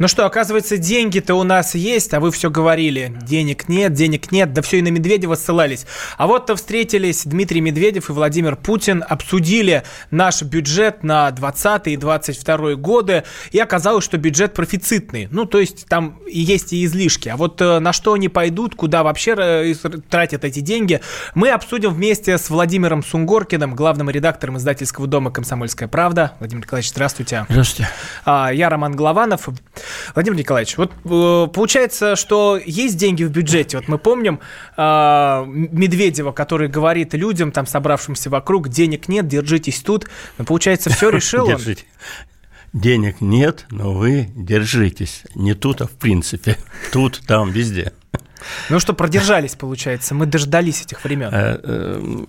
Ну что, оказывается, деньги-то у нас есть, а вы все говорили. Денег нет, да все и на Медведева ссылались. А вот-то встретились Дмитрий Медведев и Владимир Путин, обсудили наш бюджет на 2020 и 2022 годы, и оказалось, что бюджет профицитный. Ну, то есть там есть и излишки. А вот на что они пойдут, куда вообще тратят эти деньги, мы обсудим вместе с Владимиром Сунгоркиным, главным редактором издательского дома «Комсомольская правда». Владимир Николаевич, здравствуйте. Здравствуйте. Я Роман Голованов. Владимир Николаевич, вот получается, что есть деньги в бюджете. Вот мы помним Медведева, который говорит людям, там, собравшимся вокруг, денег нет, держитесь тут. Но получается, все решил он. Денег нет, но вы держитесь. Не тут, а в принципе. Тут, там, везде. Ну что, продержались, получается. Мы дождались этих времен.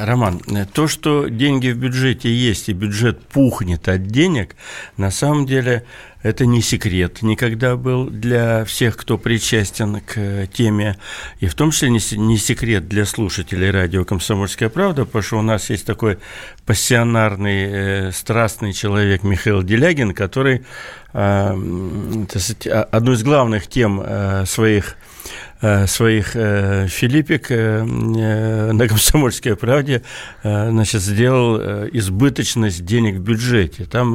Роман, то, что деньги в бюджете есть, и бюджет пухнет от денег, на самом деле это не секрет никогда был для всех, кто причастен к теме, и в том числе не секрет для слушателей радио «Комсомольская правда», потому что у нас есть такой пассионарный, страстный человек Михаил Делягин, который одну из главных тем своих филиппик на «Комсомольской правде», значит, сделал избыточность денег в бюджете. Там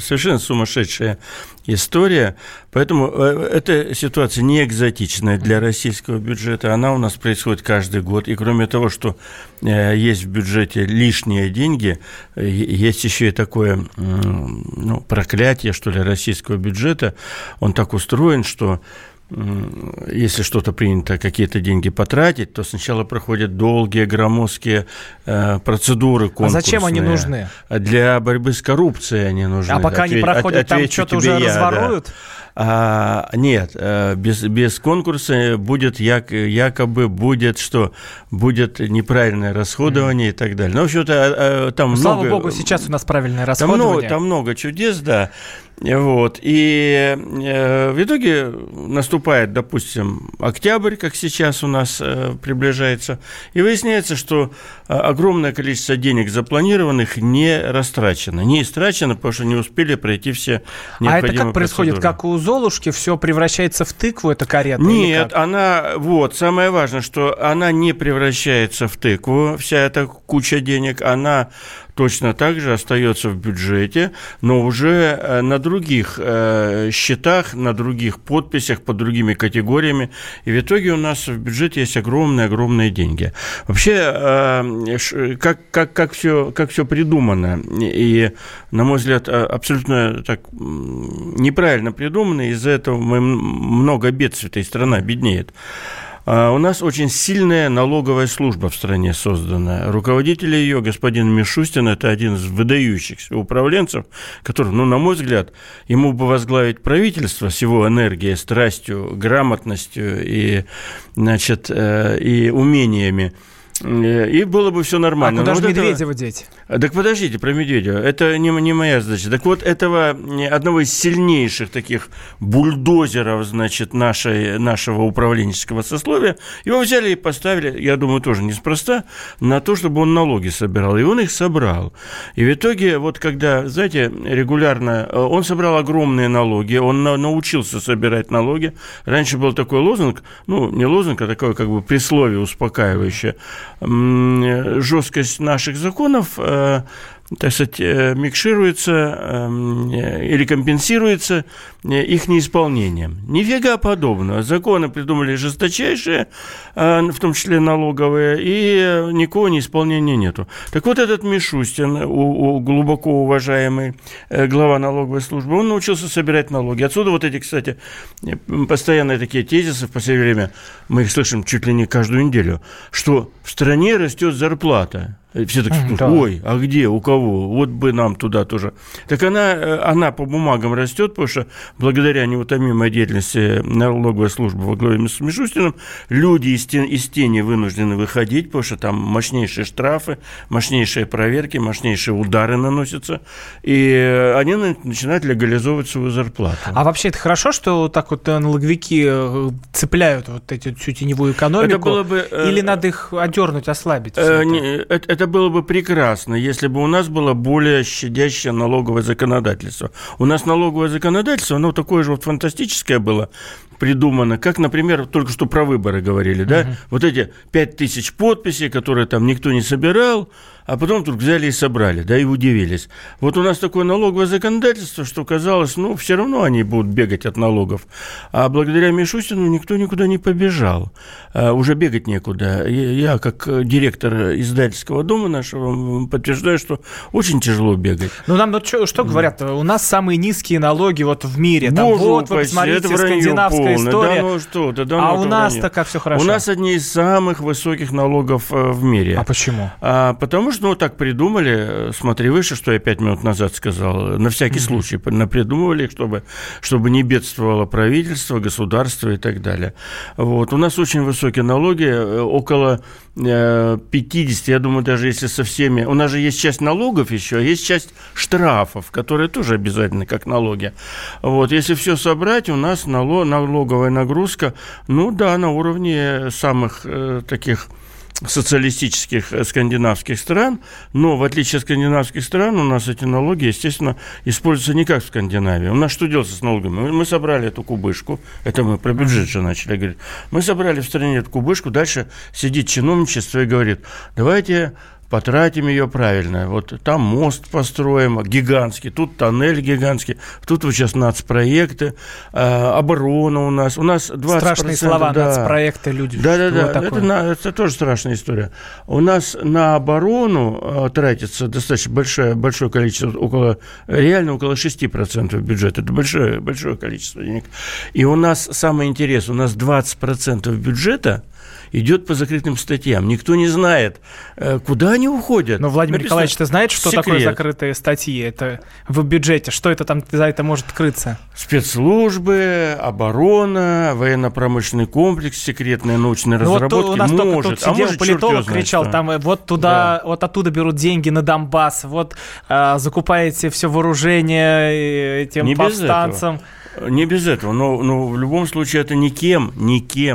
совершенно сумасшедшая история, поэтому эта ситуация не экзотичная для российского бюджета, она у нас происходит каждый год, и кроме того, что есть в бюджете лишние деньги, есть еще и такое проклятие, что ли, российского бюджета. Он так устроен, что если что-то принято, какие-то деньги потратить, то сначала проходят долгие, громоздкие процедуры конкурсные. А зачем они нужны? Для борьбы с коррупцией они нужны. А пока они проходят, там что-то уже разворуют? Да. Нет, без конкурса будет якобы что? Будет неправильное расходование и так далее. Ну, в общем-то, там много... Слава богу, сейчас у нас правильное расходование. Там много чудес, да. Вот. И в итоге наступает, допустим, октябрь, как сейчас у нас приближается, и выясняется, что огромное количество денег запланированных не растрачено. Не истрачено, потому что не успели пройти все необходимые процедуры. А это как происходит? Как у Золушки все превращается в тыкву, это карета? Нет, она... Вот, самое важное, что она не превращается в тыкву, вся эта куча денег, она... точно так же остается в бюджете, но уже на других счетах, на других подписях, под другими категориями. И в итоге у нас в бюджете есть огромные-огромные деньги. Вообще, как все придумано, и, на мой взгляд, абсолютно так неправильно придумано, из-за этого мы много бедствий, страна беднеет. У нас очень сильная налоговая служба в стране создана. Руководитель ее, господин Мишустин, это один из выдающихся управленцев, который, на мой взгляд, ему бы возглавить правительство с его энергией, страстью, грамотностью и умениями. И было бы все нормально. А куда же Медведева деть? Так подождите, про Медведева. Это не моя задача. Так вот, этого одного из сильнейших таких бульдозеров, значит, нашего управленческого сословия, его взяли и поставили, я думаю, тоже неспроста, на то, чтобы он налоги собирал. И он их собрал. И в итоге, вот когда, знаете, регулярно он собрал огромные налоги, он научился собирать налоги. Раньше был такой лозунг, не лозунг, а такое как бы присловие успокаивающее: жесткость наших законов, так сказать, микшируется или компенсируется их неисполнением. Нифига подобного. Законы придумали жесточайшие, в том числе налоговые, и никакого неисполнения нету. Так вот, этот Мишустин, глубоко уважаемый глава налоговой службы, он научился собирать налоги. Отсюда вот эти, кстати, постоянные такие тезисы в последнее время, мы их слышим чуть ли не каждую неделю, что в стране растет зарплата. Все так, ой, а где, у кого? Вот бы нам туда тоже. Так она по бумагам растет, потому что благодаря неутомимой деятельности налоговой службы во главе с Мишустиным люди из тени вынуждены выходить, потому что там мощнейшие штрафы, мощнейшие проверки, мощнейшие удары наносятся, и они начинают легализовывать свою зарплату. А вообще это хорошо, что так вот налоговики цепляют вот эту всю теневую экономику? Или надо их одернуть, ослабить? Это было бы прекрасно, если бы у нас было более щадящее налоговое законодательство. У нас налоговое законодательство, оно такое же вот фантастическое было придумано, как, например, только что про выборы говорили, да? Вот эти 5000 подписей, которые там никто не собирал, а потом вдруг взяли и собрали, да, и удивились. Вот у нас такое налоговое законодательство, что казалось, ну, все равно они будут бегать от налогов. А благодаря Мишустину никто никуда не побежал. Уже бегать некуда. Я, как директор издательского дома нашего, подтверждаю, что очень тяжело бегать. Ну, нам вот что говорят? У нас самые низкие налоги вот в мире. Там, вот, вы посмотрите, скандинавская история. Да, ну, что, да, ну, а у нас-то как все хорошо? У нас одни из самых высоких налогов в мире. А почему? Потому что ну, так придумали, смотри выше, что я 5 минут назад сказал, на всякий случай придумывали, чтобы не бедствовало правительство, государство и так далее. Вот. У нас очень высокие налоги, около 50, я думаю, даже если со всеми... У нас же есть часть налогов еще, а есть часть штрафов, которые тоже обязательно как налоги. Вот. Если все собрать, у нас налоговая нагрузка, ну да, на уровне самых таких... социалистических скандинавских стран, но в отличие от скандинавских стран у нас эти налоги, естественно, используются не как в Скандинавии. У нас что делается с налогами? Мы собрали эту кубышку, это мы про бюджет же начали говорить, мы собрали в стране эту кубышку, дальше сидит чиновничество и говорит, давайте... потратим ее правильно. Вот там мост построим гигантский, тут тоннель гигантский, тут вот сейчас нацпроекты, оборона у нас. У нас 20%... Страшные слова, да, нацпроекты, люди. Да-да-да, это тоже страшная история. У нас на оборону тратится достаточно большое количество, около 6% бюджета. Это большое количество денег. И у нас самый интерес, у нас 20% бюджета идет по закрытым статьям. Никто не знает, куда они уходят. Но Владимир Николаевич-то знает, что секрет. Такое закрытые статьи? Это в бюджете. Что это там за это может крыться? Спецслужбы, оборона, военно-промышленный комплекс, секретные научные разработки. Вот у нас только тут сидел политолог, кричал, что? Там вот туда, да. Вот оттуда берут деньги на Донбасс, вот закупаете все вооружение этим не повстанцам. Не без этого, но в любом случае это никем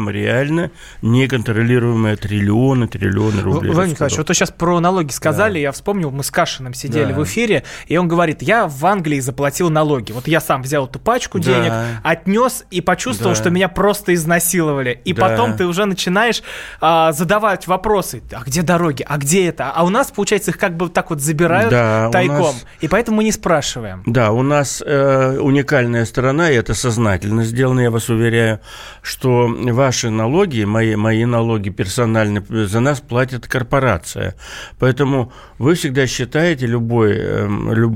реально неконтролируемые триллионы рублей. Владимир Николаевич, вот вы сейчас про налоги сказали, да. Я вспомнил, мы с Кашиным сидели в эфире, и он говорит, я в Англии заплатил налоги, вот я сам взял эту пачку денег, отнес и почувствовал, что меня просто изнасиловали. И потом ты уже начинаешь задавать вопросы, а где дороги, а где это? А у нас, получается, их как бы так вот забирают тайком, и поэтому мы не спрашиваем. Да, у нас уникальная страна, и это сознательно сделано, я вас уверяю, что ваши налоги, мои налоги персональные, за нас платит корпорация. Поэтому вы всегда считаете, любой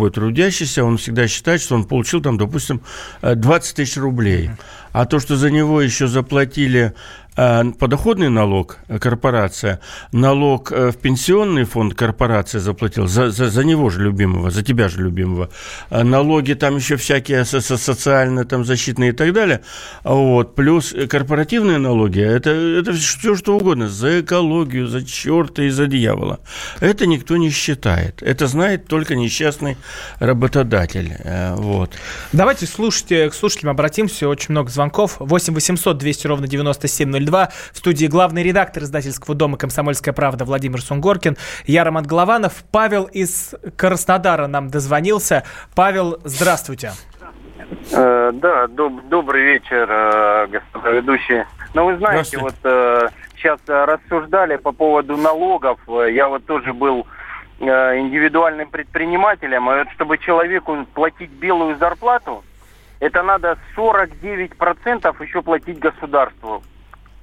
трудящийся, он всегда считает, что он получил, там, допустим, 20 тысяч рублей. А то, что за него еще заплатили подоходный налог корпорация, налог в пенсионный фонд корпорация заплатила, за него же любимого, за тебя же любимого, налоги там еще всякие социальные, там, защитные и так далее, вот, плюс корпоративные налоги, это все что угодно, за экологию, за черта и за дьявола. Это никто не считает, это знает только несчастный работодатель, вот. Давайте к слушателям обратимся, очень много звонков, 8 800 200 ровно 97 0. В студии главный редактор издательского дома «Комсомольская правда» Владимир Сунгоркин. Я Роман Голованов. Павел из Краснодара нам дозвонился. Павел, здравствуйте. Да, добрый вечер, господа ведущие. Ну, вы знаете, вот сейчас рассуждали по поводу налогов. Я вот тоже был индивидуальным предпринимателем. И вот, чтобы человеку платить белую зарплату, это надо 49% еще платить государству.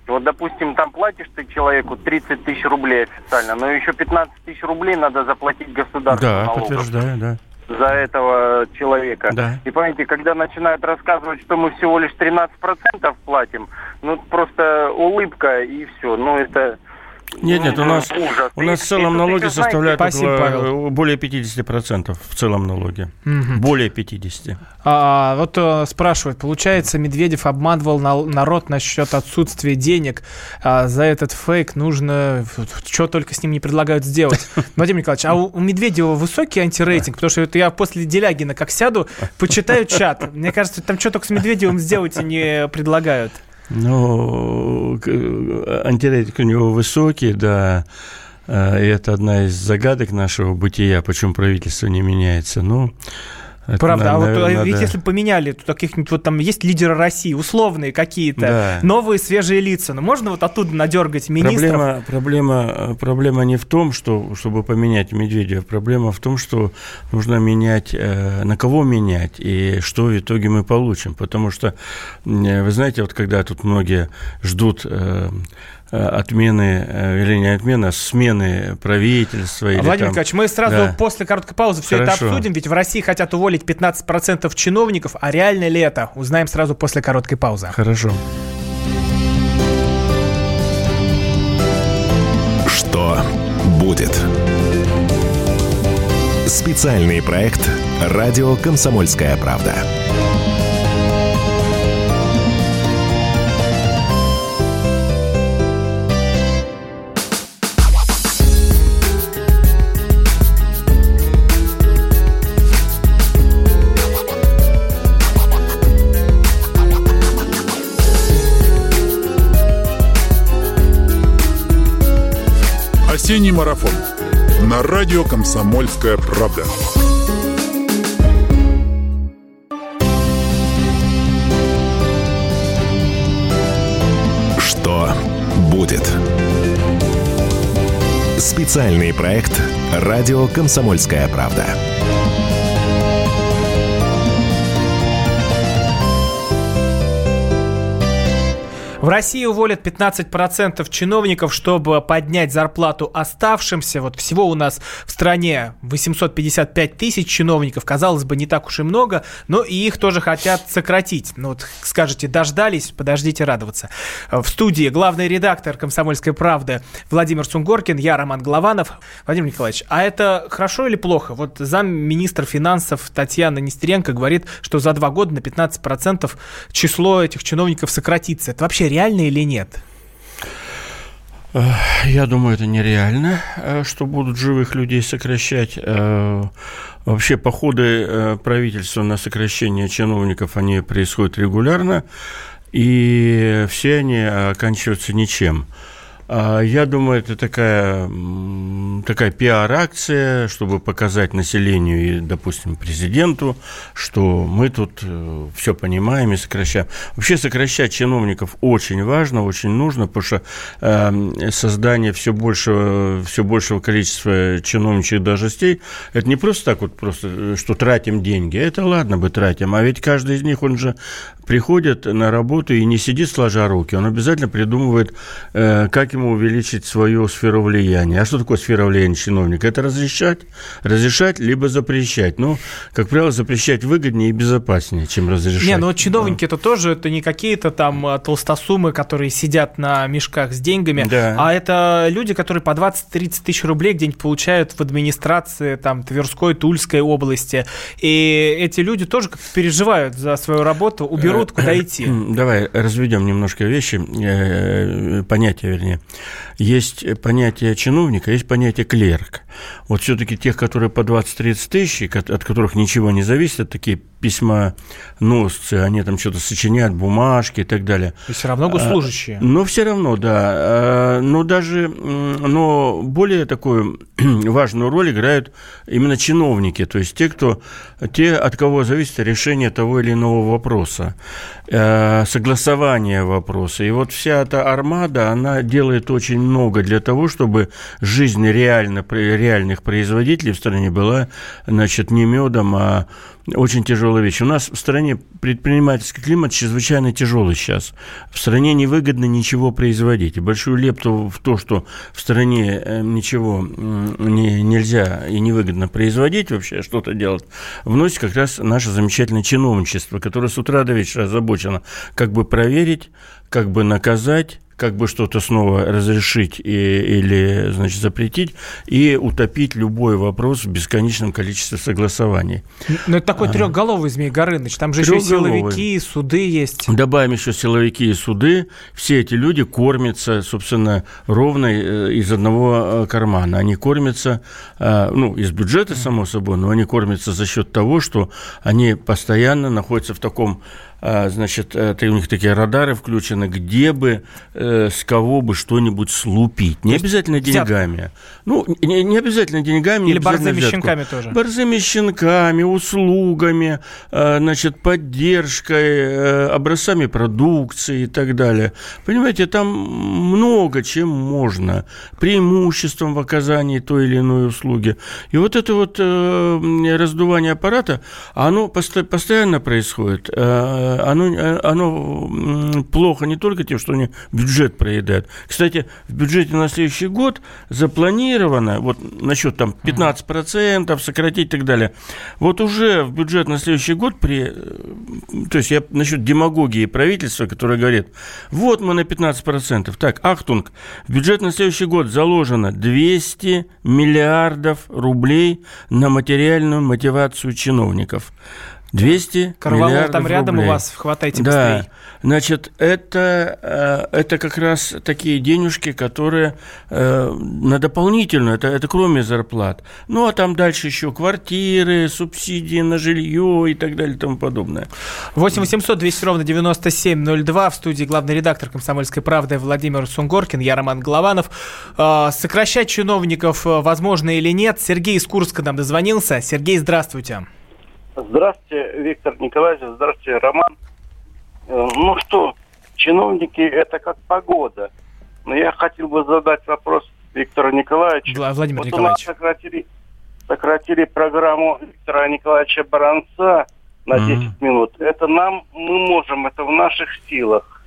Вот, допустим, там платишь ты человеку 30 тысяч рублей официально, но еще 15 тысяч рублей надо заплатить государству налогов. Да, подтверждаю, да. За этого человека. Да. И помните, когда начинают рассказывать, что мы всего лишь 13% платим, ну, просто улыбка и все. Ну, это Нет, у нас в целом налоги составляют более 50% в целом налоги. Угу. Более 50%. Вот спрашивают, получается, Медведев обманывал народ насчет отсутствия денег. За этот фейк нужно, что только с ним не предлагают сделать. Владимир Николаевич, а у Медведева высокий антирейтинг? Потому что это я после Делягина как сяду, почитаю чат. Мне кажется, там что только с Медведевым сделать и не предлагают. Ну, антирейтинг у него высокий, да, и это одна из загадок нашего бытия, почему правительство не меняется, ну... Это правда, наверное, ведь если поменяли, то каких-нибудь вот там есть лидеры России, условные какие-то, да, новые свежие лица, но можно вот оттуда надергать министров? Проблема не в том, чтобы поменять Медведева, проблема в том, что нужно менять, на кого менять и что в итоге мы получим, потому что, вы знаете, вот когда тут многие ждут... смены правительства. Или Владимир Николаевич, мы сразу после короткой паузы все это обсудим, ведь в России хотят уволить 15% чиновников, а реально ли это? Узнаем сразу после короткой паузы. Хорошо. Что будет? Специальный проект «Радио Комсомольская правда». Осенний марафон на радио «Комсомольская правда». Что будет? Специальный проект «Радио «Комсомольская правда». В России уволят 15% чиновников, чтобы поднять зарплату оставшимся. Вот всего у нас в стране 855 тысяч чиновников. Казалось бы, не так уж и много, но и их тоже хотят сократить. Ну вот скажете, дождались, подождите радоваться. В студии главный редактор «Комсомольской правды» Владимир Сунгоркин, я Роман Голованов. Владимир Николаевич, а это хорошо или плохо? Вот замминистра финансов Татьяна Нестеренко говорит, что за 2 года на 15% число этих чиновников сократится. Это вообще реально или нет? Я думаю, это нереально, что будут живых людей сокращать. Вообще, походы правительства на сокращение чиновников, они происходят регулярно, и все они оканчиваются ничем. Я думаю, это такая пиар-акция, чтобы показать населению и, допустим, президенту, что мы тут все понимаем и сокращаем. Вообще сокращать чиновников очень важно, очень нужно, потому что создание все большего количества чиновничьих должностей, это не просто так вот, просто, что тратим деньги, это ладно бы тратим, а ведь каждый из них, он же приходит на работу и не сидит сложа руки, он обязательно придумывает, как ему увеличить свою сферу влияния. А что такое сфера влияния чиновника? Это разрешать, либо запрещать. Ну, как правило, запрещать выгоднее и безопаснее, чем разрешать. Не, ну вот чиновники это тоже, это не какие-то там толстосумы, которые сидят на мешках с деньгами, да, а это люди, которые по 20-30 тысяч рублей где-нибудь получают в администрации там Тверской, Тульской области. И эти люди тоже как-то переживают за свою работу, уберут, куда идти. Давай разведем немножко вещи, понятия, вернее. Есть понятие чиновника, есть понятие клерк. Вот все-таки тех, которые по 20-30 тысяч, от которых ничего не зависит, такие письмоносцы, они там что-то сочиняют, бумажки и так далее. И все равно госслужащие. Но все равно, да. Но более такую важную роль играют именно чиновники, то есть те, от кого зависит решение того или иного вопроса, согласование вопроса. И вот вся эта армада, она делает очень много для того, чтобы жизнь реальных производителей в стране была, значит, не медом, а очень тяжелая вещь. У нас в стране предпринимательский климат чрезвычайно тяжелый сейчас. В стране невыгодно ничего производить. И большую лепту в то, что в стране ничего нельзя и невыгодно производить вообще, что-то делать, вносит как раз наше замечательное чиновничество, которое с утра до вечера озабочено, как бы проверить, как бы наказать, как бы что-то снова разрешить или, значит, запретить, и утопить любой вопрос в бесконечном количестве согласований. Но это такой трехголовый Змей Горыныч. Там же еще силовики и суды есть. Добавим еще силовики и суды. Все эти люди кормятся, собственно, ровно из одного кармана. Они кормятся, ну, из бюджета, само собой, но они кормятся за счет того, что они постоянно находятся в таком... Значит, у них такие радары включены, где бы, с кого бы что-нибудь слупить. Не обязательно деньгами. Ну, не обязательно деньгами. Или борзыми щенками тоже. Борзыми щенками, услугами, значит, поддержкой, образцами продукции и так далее. Понимаете, там много чем можно. Преимуществом в оказании той или иной услуги. И вот это вот раздувание аппарата, оно постоянно происходит. Оно плохо не только тем, что они бюджет проедают. Кстати, в бюджете на следующий год запланировано, вот насчет там 15% сократить и так далее, вот уже в бюджет на следующий год, то есть я насчет демагогии правительства, которое говорит, вот мы на 15%, так, ахтунг, в бюджет на следующий год заложено 200 миллиардов рублей на материальную мотивацию чиновников. 200 Карвалол миллиардов там рядом рублей. У вас, хватайте быстрее. Да. Значит, это как раз такие денежки, которые на дополнительную, это кроме зарплат. Ну, а там дальше еще квартиры, субсидии на жилье и так далее и тому подобное. 8-800-200-97-02. В студии главный редактор «Комсомольской правды» Владимир Сунгоркин, я Роман Голованов. Сокращать чиновников возможно или нет? Сергей из Курска нам дозвонился. Сергей, здравствуйте. Здравствуйте, Виктор Николаевич, здравствуйте, Роман. Ну что, чиновники – это как погода. Но я хотел бы задать вопрос Виктору Николаевичу. Владимир Николаевич. Вот у нас сократили программу Виктора Николаевича Баранца на 10 минут. Это мы можем, это в наших силах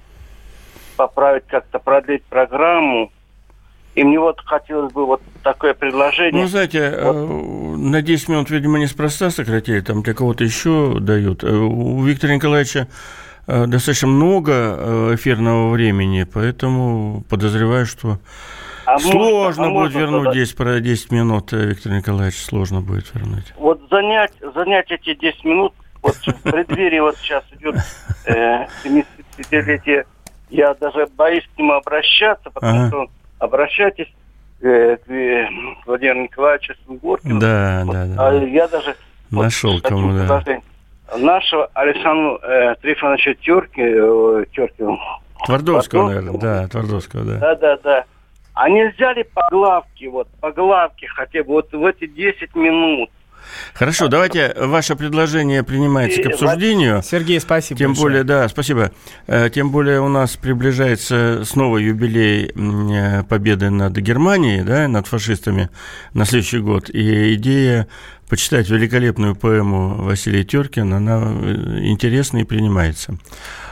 поправить как-то, продлить программу. И мне вот хотелось бы вот такое предложение. Ну, знаете, вот. На 10 минут, видимо, неспроста сократили, там для кого-то еще дают. У Виктора Николаевича достаточно много эфирного времени, поэтому подозреваю, что сложно будет вернуть 10 минут, Виктор Николаевич, сложно будет вернуть. Вот занять эти 10 минут, вот в преддверии вот сейчас идет 75-летие, я даже боюсь к нему обращаться, потому что он... Обращайтесь к Владимиру Николаевичу Сунгоркину. Да, вот, да. Я даже... Нашел вот, кому, да. Нашего Александра Трифоновича Тёркина. Твардовского, наверное, да, Твардовского, да. Да. А нельзя ли по главке хотя бы вот в эти 10 минут? Хорошо, давайте ваше предложение принимается к обсуждению. Сергей, спасибо. Тем более, да, спасибо. Тем более у нас приближается снова юбилей победы над Германией, да, над фашистами на следующий год. И идея почитать великолепную поэму Василия Тёркина, она интересна и принимается.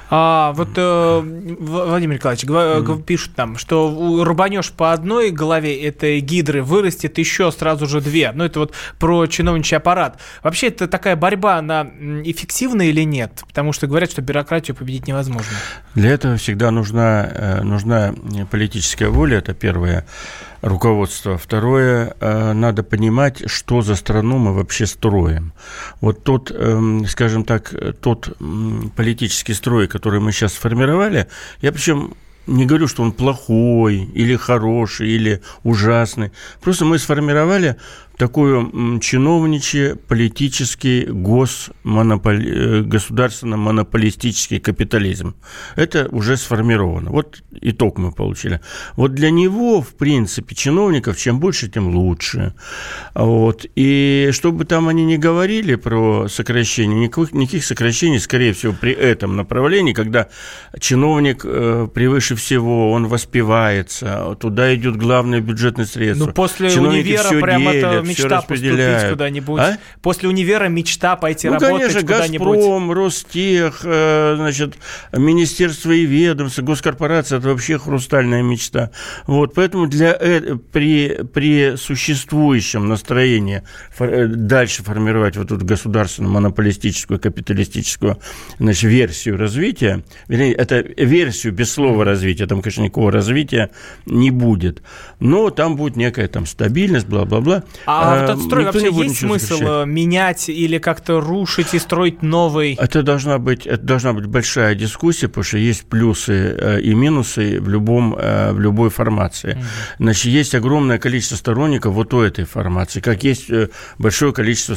Владимир Николаевич, пишут нам, что рубанешь по одной голове этой гидры, вырастет еще сразу же две. Ну, это вот про чиновничий аппарат. Вообще, это такая борьба, она эффективна или нет? Потому что говорят, что бюрократию победить невозможно. Для этого всегда нужна политическая воля, это первое. Руководство. Второе, надо понимать, что за страну мы вообще строим. Вот тот политический строй, который мы сейчас сформировали, я причем не говорю, что он плохой или хороший, или ужасный. Просто мы сформировали такую чиновничий, политический, государственно-монополистический капитализм. Это уже сформировано. Вот итог мы получили. Вот для него, в принципе, чиновников чем больше, тем лучше. Вот. И что бы там они ни говорили про сокращение, никаких сокращений, скорее всего, при этом направлении, когда чиновник превыше всего, он воспевается, туда идет главное бюджетное средство. Ну, после универа прямо это... мечта поступить куда-нибудь. А? После универа мечта пойти работать конечно, куда-нибудь. «Газпром», «Ростех», министерство и ведомство, госкорпорация – это вообще хрустальная мечта. Вот, поэтому при существующем настроении дальше формировать вот эту государственную монополистическую капиталистическую версию развития, вернее, это версию без слова развития, там, конечно, никакого развития не будет. Но там будет некая там стабильность, бла-бла-бла. А вот этот строй вообще есть смысл запрещать? Менять или как-то рушить и строить новый? Это должна быть большая дискуссия, потому что есть плюсы и минусы в любой формации. Mm-hmm. Значит, есть огромное количество сторонников вот у этой формации, как есть большое количество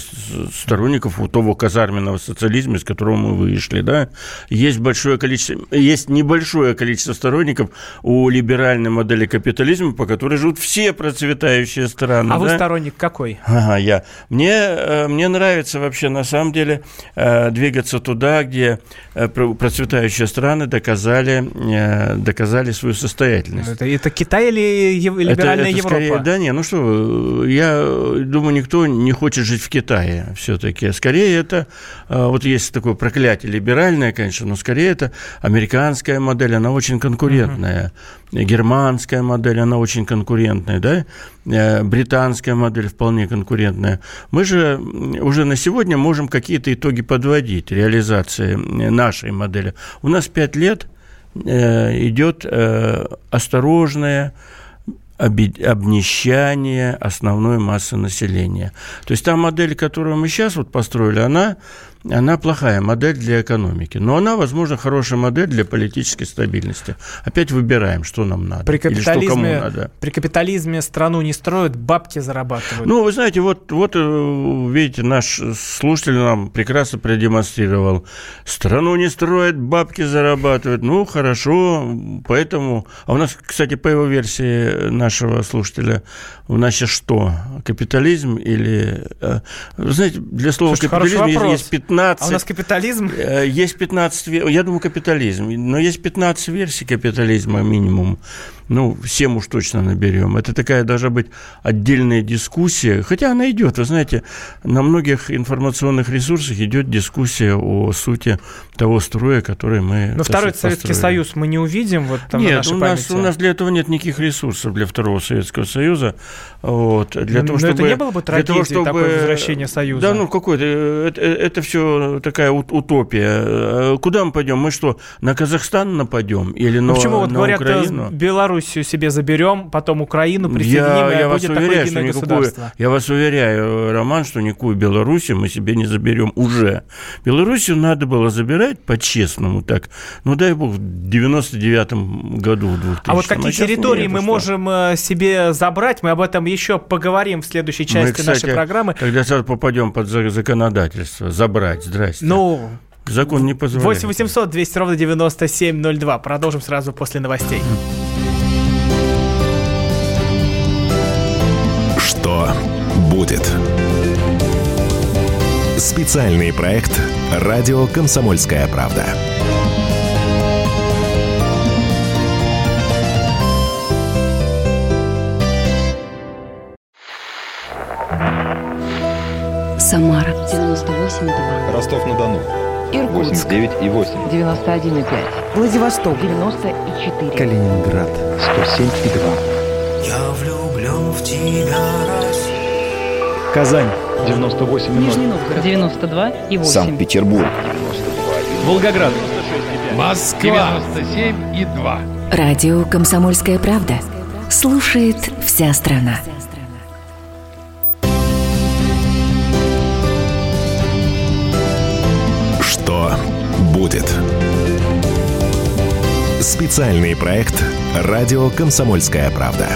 сторонников у того казарменного социализма, из которого мы вышли, да? Есть небольшое количество сторонников у либеральной модели капитализма, по которой живут все процветающие страны. А да? Вы сторонник какой? Ага, я. Мне нравится вообще на самом деле двигаться туда, где процветающие страны доказали свою состоятельность. Это Китай или либеральная Европа? Скорее, да не, ну что, я думаю, никто не хочет жить в Китае все-таки. Скорее это, вот есть такое проклятие либеральное, конечно, но скорее это американская модель, она очень конкурентная. Uh-huh. Германская модель, она очень конкурентная, да? Британская модель вполне конкурентная. Мы же уже на сегодня можем какие-то итоги подводить реализации нашей модели. У нас 5 лет идет осторожное обнищание основной массы населения. То есть та модель, которую мы сейчас вот построили, она плохая модель для экономики, но она, возможно, хорошая модель для политической стабильности. Опять выбираем, что нам надо или что кому надо. При капитализме страну не строят, бабки зарабатывают. Ну, вы знаете, вот видите, наш слушатель нам прекрасно продемонстрировал. Страну не строят, бабки зарабатывают. Ну, хорошо, поэтому... А у нас, кстати, по его версии нашего слушателя, у нас сейчас что? Капитализм или... Вы знаете, для слова капитализм есть 15, а у нас капитализм? Есть 15, я думаю, капитализм, но есть 15 версий капитализма минимум. Ну, 7 уж точно наберем. Это такая должна быть отдельная дискуссия, хотя она идет, вы знаете, на многих информационных ресурсах идет дискуссия о сути того строя, который мы... Но второй Советский Союз мы не увидим? Вот, там, нет, у нас для этого нет никаких ресурсов, для второго Советского Союза. Вот, для того, чтобы, это не было бы трагедией, такое возвращение Союза? Да, ну, какой-то... Это все такая утопия. Куда мы пойдем? Мы что, на Казахстан нападем? Или на Украину? Почему, вот говорят, Беларусь себе заберем, потом Украину присоединим, и будет такое единое государство. Я вас уверяю, Роман, что никакую Белоруссию мы себе не заберем уже. Белоруссию надо было забирать по-честному так, ну дай бог, в 99-м году, в 2000-м. А вот какие территории мы можем себе забрать, мы об этом еще поговорим в следующей части нашей программы. Когда сразу попадем под законодательство, забрать, здрасте. Ну, закон не позволяет. 8-800-200-97-02. Продолжим сразу после новостей. Что будет? Специальный проект «Радио Комсомольская правда». Самара 98,2. Ростов-на-Дону 89,8. 91,5. Владивосток 94. Калининград 107,2. Я влюблен в тебя, Россия. Казань 98,0. Нижний Новгород 92,8. Санкт-Петербург 92,1. Волгоград 96,5. Москва 97,2. Радио «Комсомольская правда». Слушает вся страна. Что будет? Специальный проект «Радио Комсомольская правда».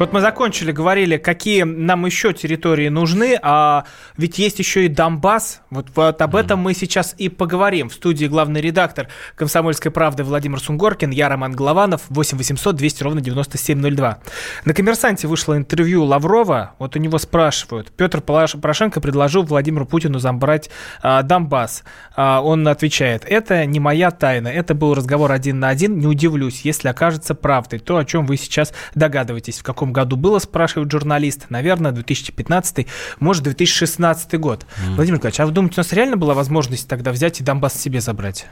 Вот мы закончили, говорили, какие нам еще территории нужны, а ведь есть еще и Донбасс. Вот об этом мы сейчас и поговорим. В студии главный редактор «Комсомольской правды» Владимир Сунгоркин, я Роман Голованов, 8 800 200 ровно 9702. На «Коммерсанте» вышло интервью Лаврова, вот у него спрашивают: Петр Порошенко предложил Владимиру Путину забрать Донбасс. Он отвечает: это не моя тайна, это был разговор 1 на 1, не удивлюсь, если окажется правдой то, о чем вы сейчас догадываетесь. В каком году было, спрашивает журналист. Наверное, 2015, может, 2016 год. Владимир Николаевич, а вы думаете, у нас реально была возможность тогда взять и Донбасс себе забрать?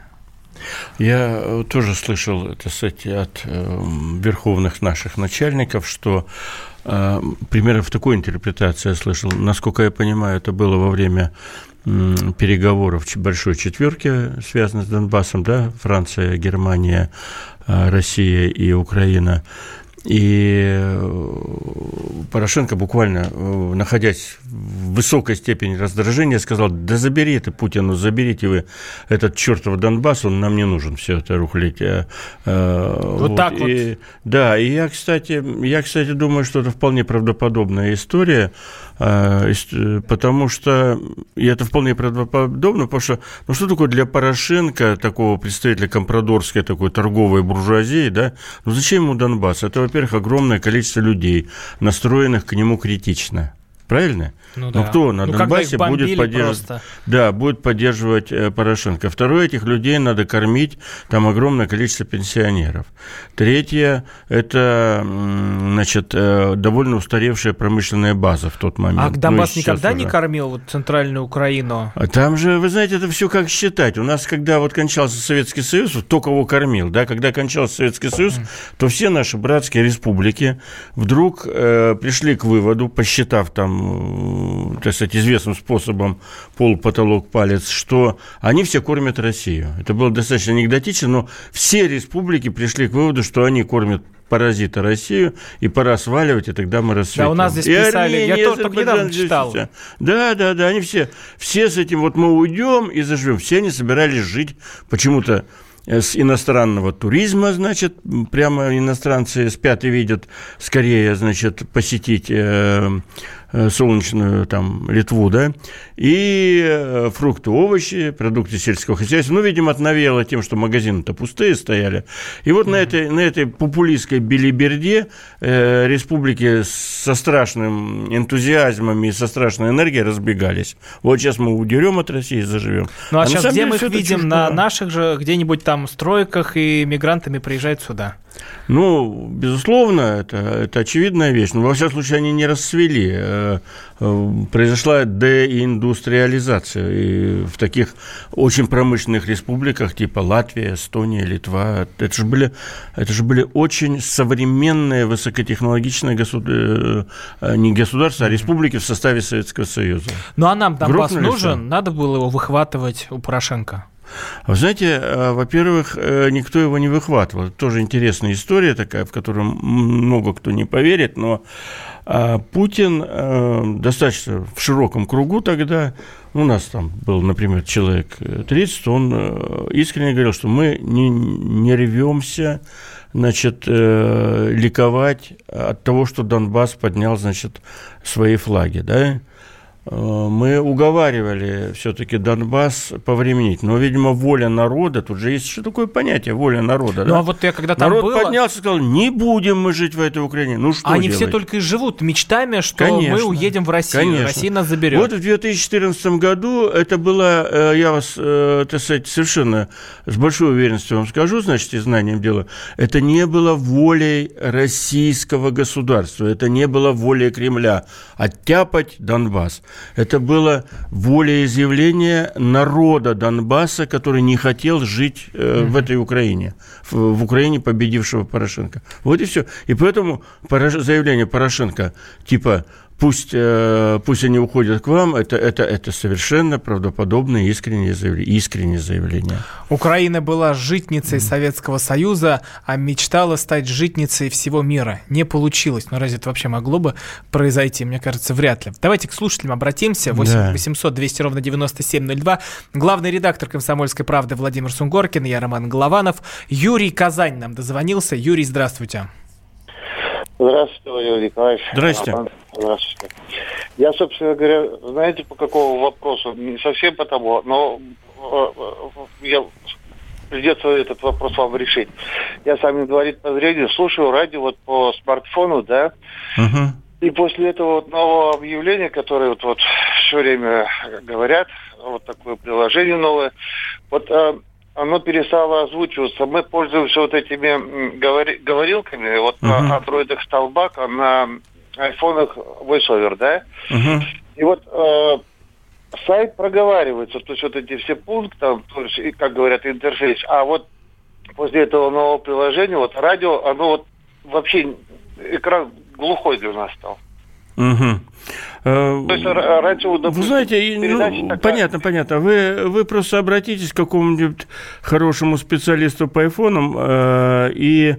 Я тоже слышал, так сказать, от верховных наших начальников, что примерно в такой интерпретации я слышал. Насколько я понимаю, это было во время переговоров «Большой четверки», связанных с Донбассом, да? Франция, Германия, Россия и Украина. И Порошенко, буквально находясь в высокой степени раздражения, сказал: да забери ты, Путину, заберите вы этот чертов Донбасс, он нам не нужен, все это рухлядь. Вот так вот. И, да, и я, кстати, думаю, что это вполне правдоподобная история, потому что, и это вполне правдоподобно, потому что, ну что такое для Порошенко, такого представителя компрадорской такой торговой буржуазии, да, ну зачем ему Донбасс? Это, во-первых, огромное количество людей, настроенных к нему критично. Правильно? Ну, да. Но кто на Донбассе будет поддерживать? Да, будет поддерживать Порошенко. Второе, этих людей надо кормить, там огромное количество пенсионеров. Третье, это, значит, довольно устаревшая промышленная база в тот момент. А Донбасс никогда уже не кормил вот центральную Украину? Там же, вы знаете, это все как считать. У нас, когда вот кончался Советский Союз, кто кого кормил, да? Когда кончался Советский Союз, то все наши братские республики вдруг пришли к выводу, посчитав там, так сказать, известным способом пол, потолок, палец, что они все кормят Россию. Это было достаточно анекдотично, но все республики пришли к выводу, что они кормят паразита Россию, и пора сваливать, и тогда мы расцветем. Да, у нас здесь и писали, Армения, я тоже только недавно читал. Да, они все с этим, вот мы уйдем и заживем. Все они собирались жить почему-то с иностранного туризма, значит, прямо иностранцы спят и видят скорее, значит, посетить солнечную там Литву, да, и фрукты, овощи, продукты сельского хозяйства. Ну, видимо, отновело тем, что магазины-то пустые стояли. И вот на этой популистской белиберде республики со страшным энтузиазмом и со страшной энергией разбегались. Вот сейчас мы удерем от России и заживем. Ну, а сейчас где мы их видим? На наших же где-нибудь там стройках и мигрантами приезжают сюда. Ну, безусловно, это очевидная вещь. Но, во всяком случае, они не расцвели. Произошла деиндустриализация. И в таких очень промышленных республиках, типа Латвия, Эстония, Литва, это же были очень современные, высокотехнологичные не государства, а республики в составе Советского Союза. Ну, а нам Донбасс нужен? Надо было его выхватывать у Порошенко? Вы знаете, во-первых, никто его не выхватывал. Это тоже интересная история такая, в которую много кто не поверит, но Путин достаточно в широком кругу тогда, у нас там был, например, человек 30, он искренне говорил, что мы не рвемся, значит, ликовать от того, что Донбасс поднял, значит, свои флаги, да? Мы уговаривали все-таки Донбасс повременить. Но, видимо, воля народа, тут же есть еще такое понятие, воля народа. Ну, да? А вот я когда там народ поднялся и сказал: не будем мы жить в этой Украине. Ну, что они делать? Все только и живут мечтами, что конечно, мы уедем в Россию, конечно. Россия нас заберет. Вот в 2014 году это было, я вас, так сказать, совершенно с большой уверенностью вам скажу, значит, и знанием дела, это не было волей российского государства, это не было волей Кремля оттяпать Донбасс. Это было волеизъявление народа Донбасса, который не хотел жить в этой Украине, в Украине победившего Порошенко. Вот и все. И поэтому заявление Порошенко типа пусть они уходят к вам, это совершенно правдоподобное искреннее заявление. Украина была житницей Советского Союза, а мечтала стать житницей всего мира. Не получилось. Но разве это вообще могло бы произойти? Мне кажется, вряд ли. Давайте к слушателям обратимся. 8 800 200 ровно 9702. Главный редактор «Комсомольской правды» Владимир Сунгоркин, я Роман Голованов. Юрий Казань нам дозвонился. Юрий, здравствуйте. Здравствуйте, Владимир Николаевич. Здравствуйте. Здравствуйте. Я, собственно говоря, знаете, по какому вопросу? Не совсем по тому, но придется этот вопрос вам решить. Я сам инвалид по зрению, слушаю радио вот по смартфону, да. Угу. И после этого вот нового объявления, которое вот все время говорят, вот такое приложение новое, вот оно перестало озвучиваться. Мы пользуемся вот этими говорилками, вот на андроидах столбак, а на айфонах voiceover, да? И вот сайт проговаривается, то есть вот эти все пункты, то есть, как говорят, интерфейс, а вот после этого нового приложения, вот радио, оно вот вообще экран глухой для нас стал. Угу. То есть радио, допустим, вы знаете, такая... понятно. Вы просто обратитесь к какому-нибудь хорошему специалисту по айфонам и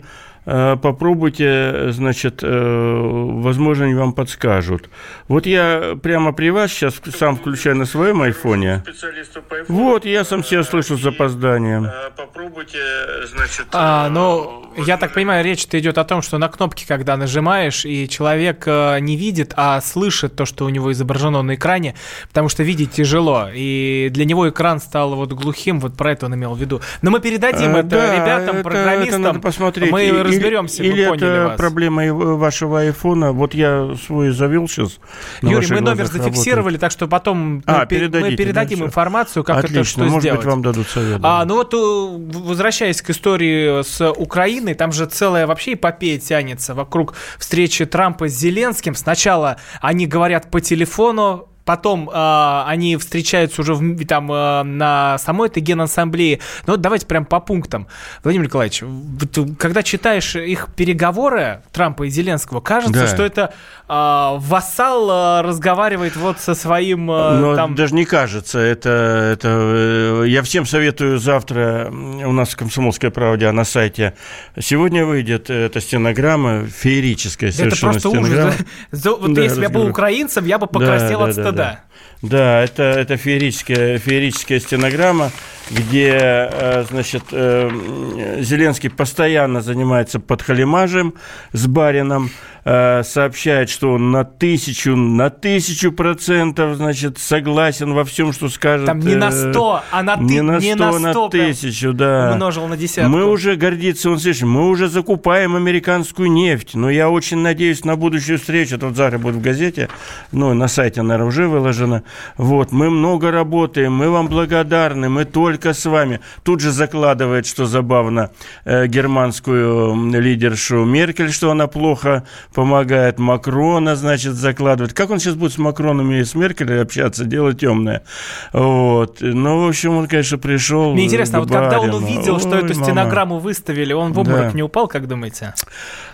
попробуйте, значит, возможно, они вам подскажут. Вот я прямо при вас сейчас сам включаю на своем айфоне. Вот, я сам себя слышу с запозданием. Попробуйте, значит... я так понимаю, речь-то идет о том, что на кнопки, когда нажимаешь, и человек не видит, а слышит то, что у него изображено на экране, потому что видеть тяжело. И для него экран стал вот глухим, вот про это он имел в виду. Но мы передадим это ребятам, программистам. Это надо посмотреть. Мы разберемся, или мы поняли вас. Проблема вашего айфона. Вот я свой завел сейчас. Юрий, мы номер зафиксировали, так что потом мы передадим информацию, как это, что сделать. Может быть, вам дадут совет. Ну вот, возвращаясь к истории с Украиной, там же целая вообще эпопея тянется вокруг встречи Трампа с Зеленским. Сначала они говорят по телефону, потом они встречаются уже на самой этой Генассамблее. Но давайте прям по пунктам. Владимир Николаевич, когда читаешь их переговоры Трампа и Зеленского, кажется, что это вассал разговаривает вот со своим... Даже не кажется. Это... Я всем советую завтра, у нас в «Комсомольской правде», а на сайте сегодня выйдет эта стенограмма, феерическая совершенно. Это просто ужас. Если бы я был украинцем, я бы покраснел от стыда. Да, это феерическая стенограмма, где, значит, Зеленский постоянно занимается подхалимажем с барином, сообщает, что он на 1000%, значит, согласен во всем, что скажет. Там не на 100, а на 1000. Не на 100, на 1000, да. Умножил на 10. Мы уже гордится, он слышит, мы уже закупаем американскую нефть. Но я очень надеюсь на будущую встречу. Это вот завтра будет в газете, на сайте, наверное, уже выложено. Вот, мы много работаем, мы вам благодарны, мы только с вами. Тут же закладывает, что забавно, германскую лидершу Меркель, что она плохо помогает. Макрона, значит, закладывает. Как он сейчас будет с Макроном и с Меркель общаться? Дело темное. Вот. Ну, в общем, он, конечно, пришел. Мне интересно, а вот когда он увидел, что эту стенограмму выставили, он в обморок не упал, как думаете?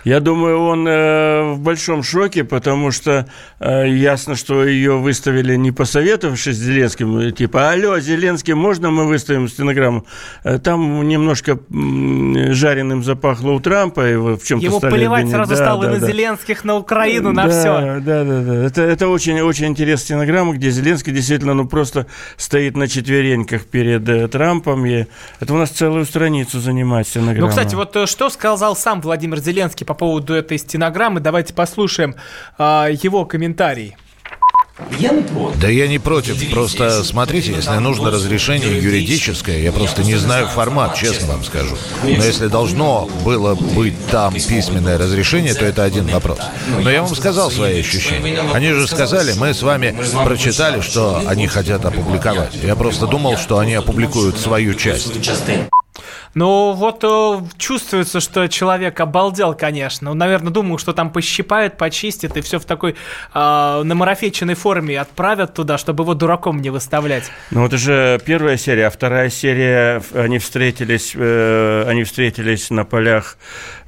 Я думаю, он в большом шоке, потому что ясно, что ее выставили, не посоветовавшись с Зеленским, типа, алло, Зеленский, можно мы выставим стенограмму? Там немножко жареным запахло у Трампа, его в чем-то его стали поливать обвинять. Сразу стало на Зеленских, на Украину, на все. Да. Это очень интересная стенограмма, где Зеленский действительно просто стоит на четвереньках перед Трампом. И это у нас целую страницу занимает стенограмма. Кстати, вот что сказал сам Владимир Зеленский по поводу этой стенограммы, давайте послушаем его комментарий. Я не против. Да я не против, просто смотрите, если нужно разрешение юридическое, я просто не знаю формат, честно вам скажу. Но если должно было быть там письменное разрешение, то это один вопрос. Но я вам сказал свои ощущения. Они же сказали, мы с вами прочитали, что они хотят опубликовать. Я просто думал, что они опубликуют свою часть. Ну, вот чувствуется, что человек обалдел, конечно. Он, наверное, думал, что там пощипают, почистят и все в такой намарафеченной форме отправят туда, чтобы его дураком не выставлять. Ну, вот уже первая серия, а вторая серия, они встретились на полях,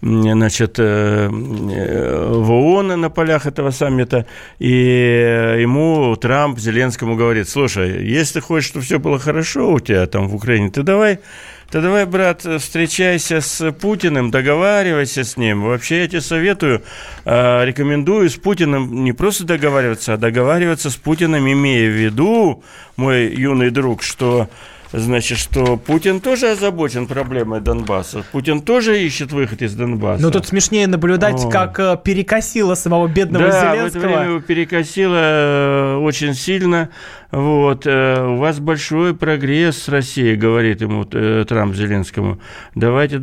значит, в ООН, на полях этого саммита, и ему Трамп Зеленскому говорит: слушай, если ты хочешь, чтобы все было хорошо у тебя там в Украине, ты давай, брат, встречайся с Путиным, договаривайся с ним. Вообще, я тебе советую, рекомендую с Путиным не просто договариваться, а договариваться с Путиным, имея в виду, мой юный друг, что значит, что Путин тоже озабочен проблемой Донбасса. Путин тоже ищет выход из Донбасса. Но тут смешнее наблюдать, как перекосило самого бедного Зеленского. Да, в это время его перекосило очень сильно. Вот, у вас большой прогресс с Россией, говорит ему Трамп Зеленскому. Давайте,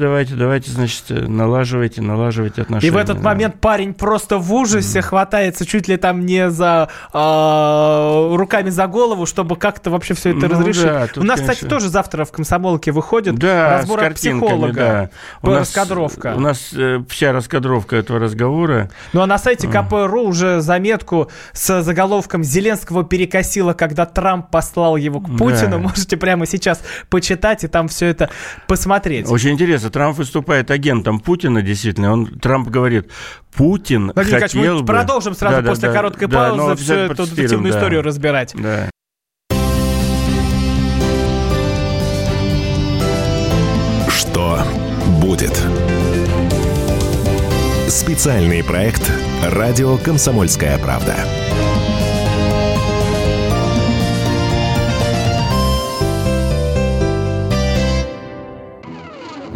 значит, налаживайте отношения. И в этот момент парень просто в ужасе хватается чуть ли там не за руками за голову, чтобы как-то вообще все это разрешить. Да, у нас, конечно, кстати, тоже завтра в «Комсомолке» выходит разбор от психолога. Да. Раскадровка. У нас вся раскадровка этого разговора. Ну, а на сайте КП.ру уже заметку с заголовком «Зеленского перекосило, как когда Трамп послал его к Путину». Да. Можете прямо сейчас почитать и там все это посмотреть. Очень интересно. Трамп выступает агентом Путина, действительно. Трамп говорит, Путин Владимир хотел бы... Продолжим сразу после короткой паузы всю эту детективную историю разбирать. Да. Что будет? Специальный проект «Радио Комсомольская правда».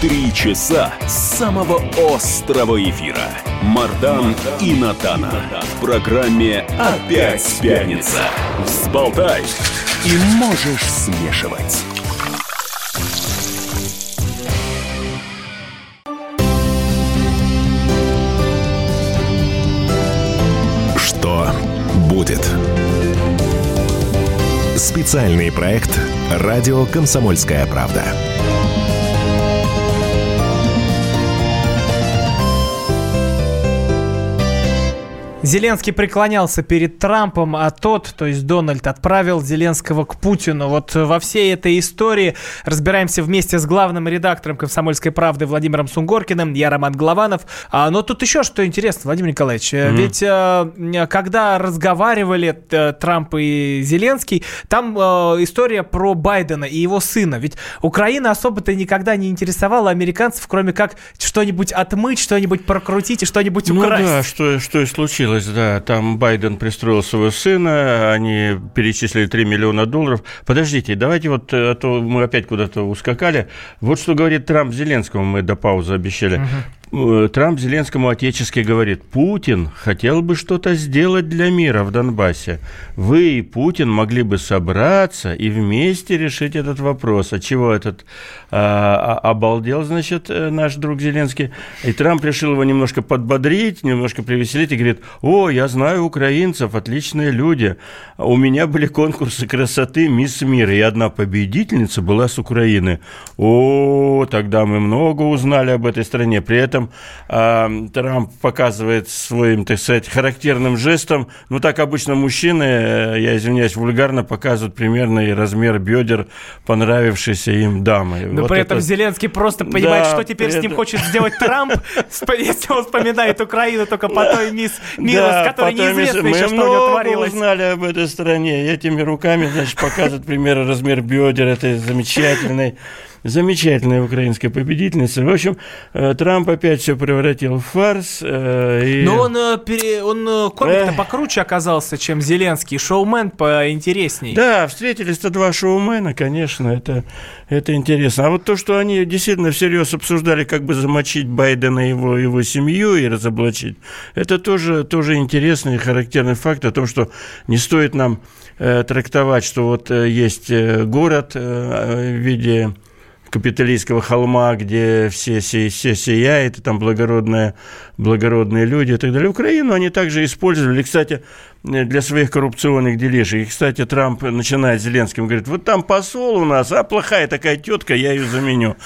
3 часа самого острого эфира. Мардан и Надана. В программе «Опять пятница». Взболтай и можешь смешивать. Что будет? Специальный проект «Радио Комсомольская правда». Зеленский преклонялся перед Трампом, а тот, то есть Дональд, отправил Зеленского к Путину. Вот во всей этой истории разбираемся вместе с главным редактором «Комсомольской правды» Владимиром Сунгоркиным. Я Роман Голованов. Но тут еще что интересно, Владимир Николаевич. Ведь когда разговаривали Трамп и Зеленский, там история про Байдена и его сына. Ведь Украина особо-то никогда не интересовала американцев, кроме как что-нибудь отмыть, что-нибудь прокрутить и что-нибудь украсть. Ну да, что и случилось. Да, там Байден пристроил своего сына, они перечислили $3 миллиона. Подождите, давайте вот, а то мы опять куда-то ускакали. Вот что говорит Трамп Зеленскому, мы до паузы обещали. Трамп Зеленскому отечески говорит: Путин хотел бы что-то сделать для мира в Донбассе. Вы и Путин могли бы собраться и вместе решить этот вопрос. А чего этот обалдел, значит, наш друг Зеленский? И Трамп решил его немножко подбодрить, немножко привеселить и говорит: о, я знаю украинцев, отличные люди. У меня были конкурсы красоты «Мисс Мира», и одна победительница была с Украины. О, тогда мы много узнали об этой стране. При этом Трамп показывает своим, так сказать, характерным жестом. Ну, так обычно мужчины, я извиняюсь, вульгарно показывают примерный размер бедер понравившейся им дамы. Но вот при этом Зеленский просто понимает, что теперь с ним хочет сделать Трамп, если он вспоминает Украину только по той мисс Мира, с которой неизвестно еще, что у него творилось. Мы много узнали об этой стране. Этими руками, значит, показывают примерный размер бедер этой замечательная украинская победительница. В общем, Трамп опять все превратил в фарс. Но он комик-то покруче оказался, чем Зеленский. Шоумен поинтересней. Да, встретились-то два шоумена, конечно, это интересно. А вот то, что они действительно всерьез обсуждали, как бы замочить Байдена и его семью и разоблачить, это тоже интересный и характерный факт о том, что не стоит нам трактовать, что вот есть город в виде капиталистского холма, где все сияет, и там благородные люди и так далее. Украину они также использовали. Кстати, для своих коррупционных дележек. И, кстати, Трамп начинает с Зеленским, говорит, вот там посол у нас, а плохая такая тетка, я ее заменю.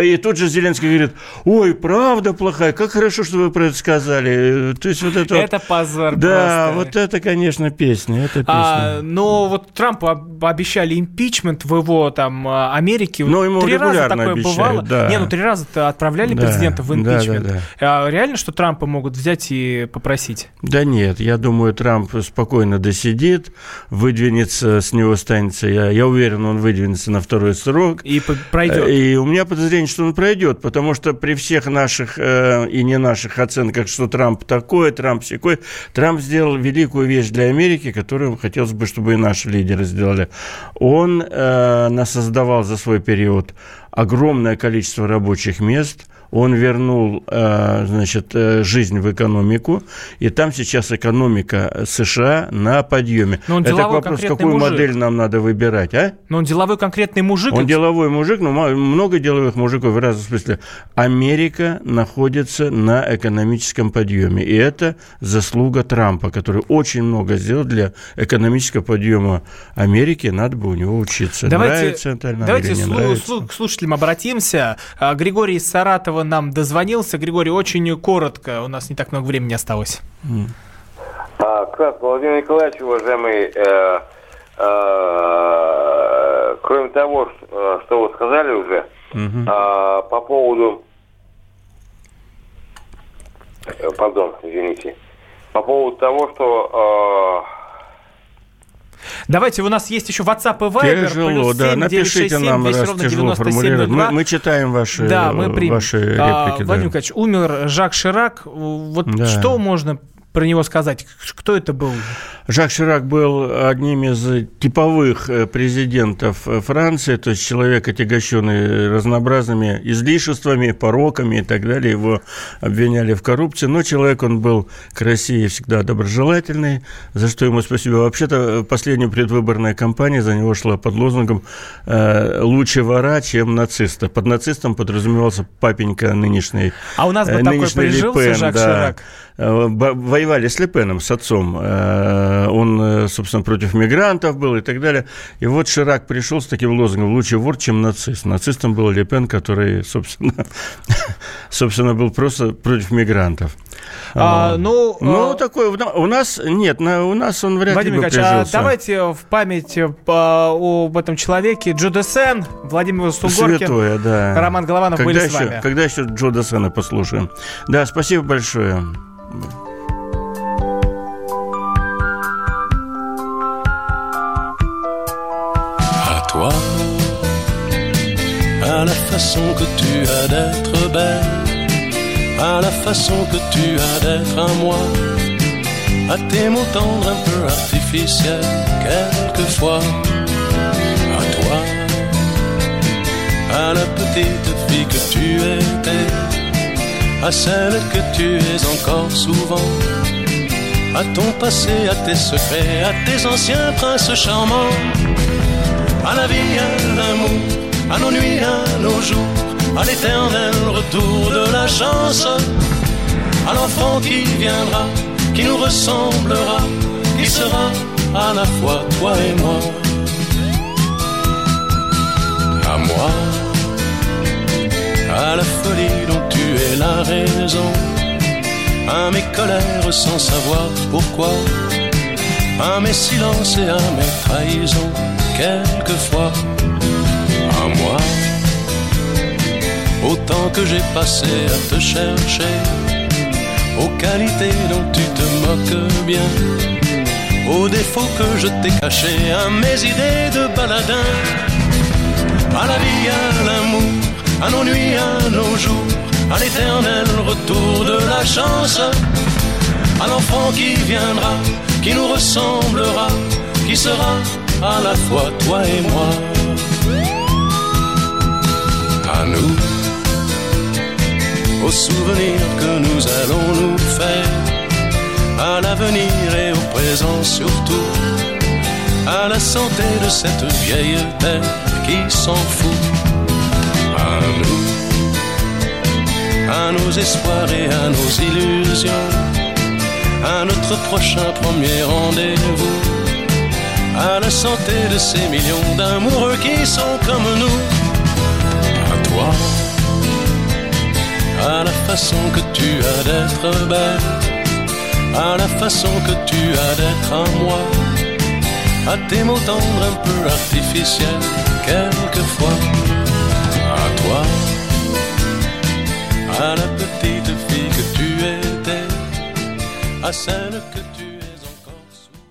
И тут же Зеленский говорит, ой, правда плохая, как хорошо, что вы про это сказали. То есть вот это... Это позор просто. Да, вот это, конечно, песня, это песня. Но вот Трампу обещали импичмент в его там Америке. Но ему регулярно такое обещают, бывало. Да. Не, ну 3 раза-то отправляли президента в импичмент. Да. А реально, что Трампа могут взять и попросить? Да нет, я думаю, Трамп спокойно досидит, выдвинется, с него станется, я уверен, он выдвинется на 2-й срок. И пройдет. И у меня подозрение, что он пройдет, потому что при всех наших и не наших оценках, что Трамп такой, Трамп сякой, Трамп сделал великую вещь для Америки, которую хотелось бы, чтобы и наши лидеры сделали. Он создавал за свой период огромное количество рабочих мест. Он вернул, жизнь в экономику, и там сейчас экономика США на подъеме. Это вопрос, какую модель нам надо выбирать, а? Но он деловой конкретный мужик. Он деловой мужик, но много деловых мужиков в разном смысле. Америка находится на экономическом подъеме, и это заслуга Трампа, который очень много сделал для экономического подъема Америки. Надо бы у него учиться. Давайте к слушателям обратимся. Григорий из Саратова нам дозвонился. Григорий, очень коротко, у нас не так много времени осталось. Кратко, Владимир Николаевич, уважаемый, кроме того, что вы сказали уже, по поводу... Пардон, извините. По поводу того, что... Давайте, у нас есть еще WhatsApp и Viber. Тяжело, да, напишите нам, раз тяжело формулировать. Мы читаем ваши, да, ваши реплики. Владимир Николаевич, умер Жак Ширак. Вот да. Что можно про него сказать? Кто это был? Жак Ширак был одним из типовых президентов Франции, то есть человек, отягощенный разнообразными излишествами, пороками и так далее. Его обвиняли в коррупции, но человек он был к России всегда доброжелательный, за что ему спасибо. Вообще-то последняя предвыборная кампания за него шла под лозунгом «Лучше вора, чем нациста». Под нацистом подразумевался папенька нынешний Ле Пен. А у нас бы такой прижился Жак Ширак. Воевали с Ле Пеном, с отцом. Он, собственно, против мигрантов был и так далее. И вот Ширак пришел с таким лозунгом «Лучше вор, чем нацист». Нацистом был Ле Пен, который, собственно, был просто против мигрантов. Такой у нас нет, у нас он вряд ли бы прижился. Давайте в память об этом человеке Джо Десен, Владимир Сунгоркин, святое, да. Роман Голованов были с вами. Когда еще Джо Десена послушаем? Да, спасибо большое. À toi, à la façon que tu as d'être belle, à la façon que tu as d'être à moi, à tes mots tendres un peu artificiels quelquefois. À toi, à la petite fille que tu étais, à celle que tu es encore souvent, à ton passé, à tes secrets, à tes anciens princes charmants, à la vie, à l'amour, à nos nuits, à nos jours, à l'éternel retour de la chance, à l'enfant qui viendra, qui nous ressemblera, qui sera à la fois toi et moi. À moi, à la folie dont tu es la raison, à mes colères sans savoir pourquoi, à mes silences et à mes trahisons quelquefois. À moi, au temps que j'ai passé à te chercher, aux qualités dont tu te moques bien, aux défauts que je t'ai cachés, à mes idées de baladin, à la vie, à l'amour, à nos nuits, à nos jours, à l'éternel retour de la chance, à l'enfant qui viendra, qui nous ressemblera, qui sera à la fois toi et moi. À nous, aux souvenirs que nous allons nous faire, à l'avenir et au présent surtout, à la santé de cette vieille terre qui s'en fout. À nous, à nos espoirs et à nos illusions, à notre prochain premier rendez-vous. À la santé de ces millions d'amoureux qui sont comme nous. À toi, à la façon que tu as d'être belle, à la façon que tu as d'être à moi, à tes mots tendres un peu artificiels quelquefois. À toi, à la petite fille que tu étais, à celle que tu es encore souvent.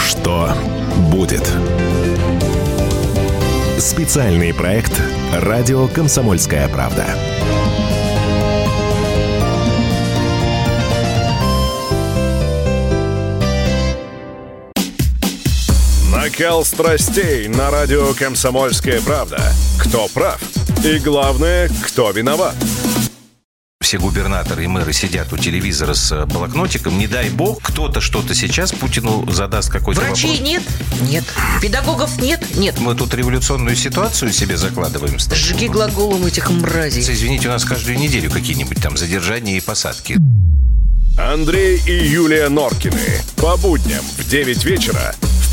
Что будет? Специальный проект «Радио Комсомольская правда». Накал страстей на радио «Комсомольская правда». Кто прав? И главное, кто виноват? Все губернаторы и мэры сидят у телевизора с блокнотиком. Не дай бог, кто-то что-то сейчас Путину задаст какой-то вопрос. Врачей нет? Нет. Педагогов нет? Нет. Мы тут революционную ситуацию себе закладываем. Жги глаголом этих мразей. Извините, у нас каждую неделю какие-нибудь там задержания и посадки. Андрей и Юлия Норкины. По будням в 9 вечера. В